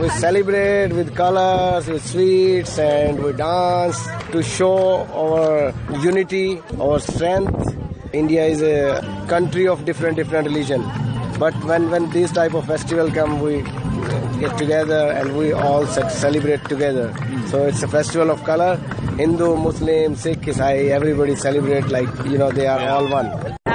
We celebrate with colors, with sweets, and we dance to show our unity, our strength. India is a country of different religion, but when these type of festival come, we get together and we all celebrate together. So it's a festival of color. Hindu, Muslim, Sikh, Isai, everybody celebrate like they are all one.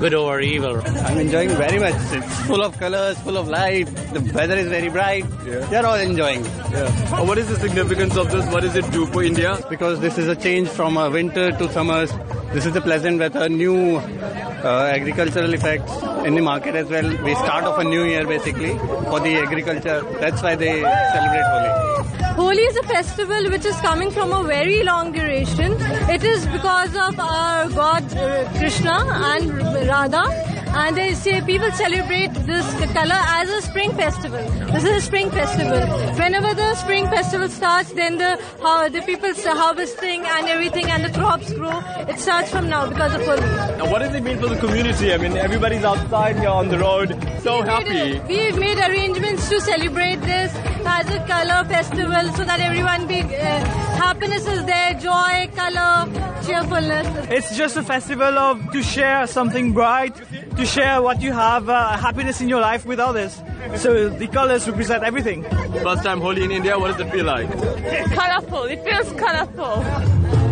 good over evil. I'm enjoying very much. It's full of colors, full of life. The weather is very bright. Yeah. They're all enjoying. Yeah. What is the significance of this? What does it do for India? Because this is a change from winter to summers. This is the pleasant weather, new agricultural effects in the market as well. We start off a new year basically for the agriculture. That's why they celebrate Holi. Holi is a festival which is coming from a very long duration. It is because of our God Krishna and Radha, and they say people celebrate this color as a spring festival. This is a spring festival. Whenever the spring festival starts, then the people harvesting and everything and the crops grow. It starts from now because of Holi. Now what does it mean for the community? I mean, everybody's outside here on the road, so happy. We've made arrangements to celebrate this as a color festival so that everyone be happiness is there, joy, color, cheerfulness. It's just a festival to share something bright, to share what you have, happiness in your life with others. So the colors represent everything. First time Holi in India, what does it feel like? Colorful, it feels colorful.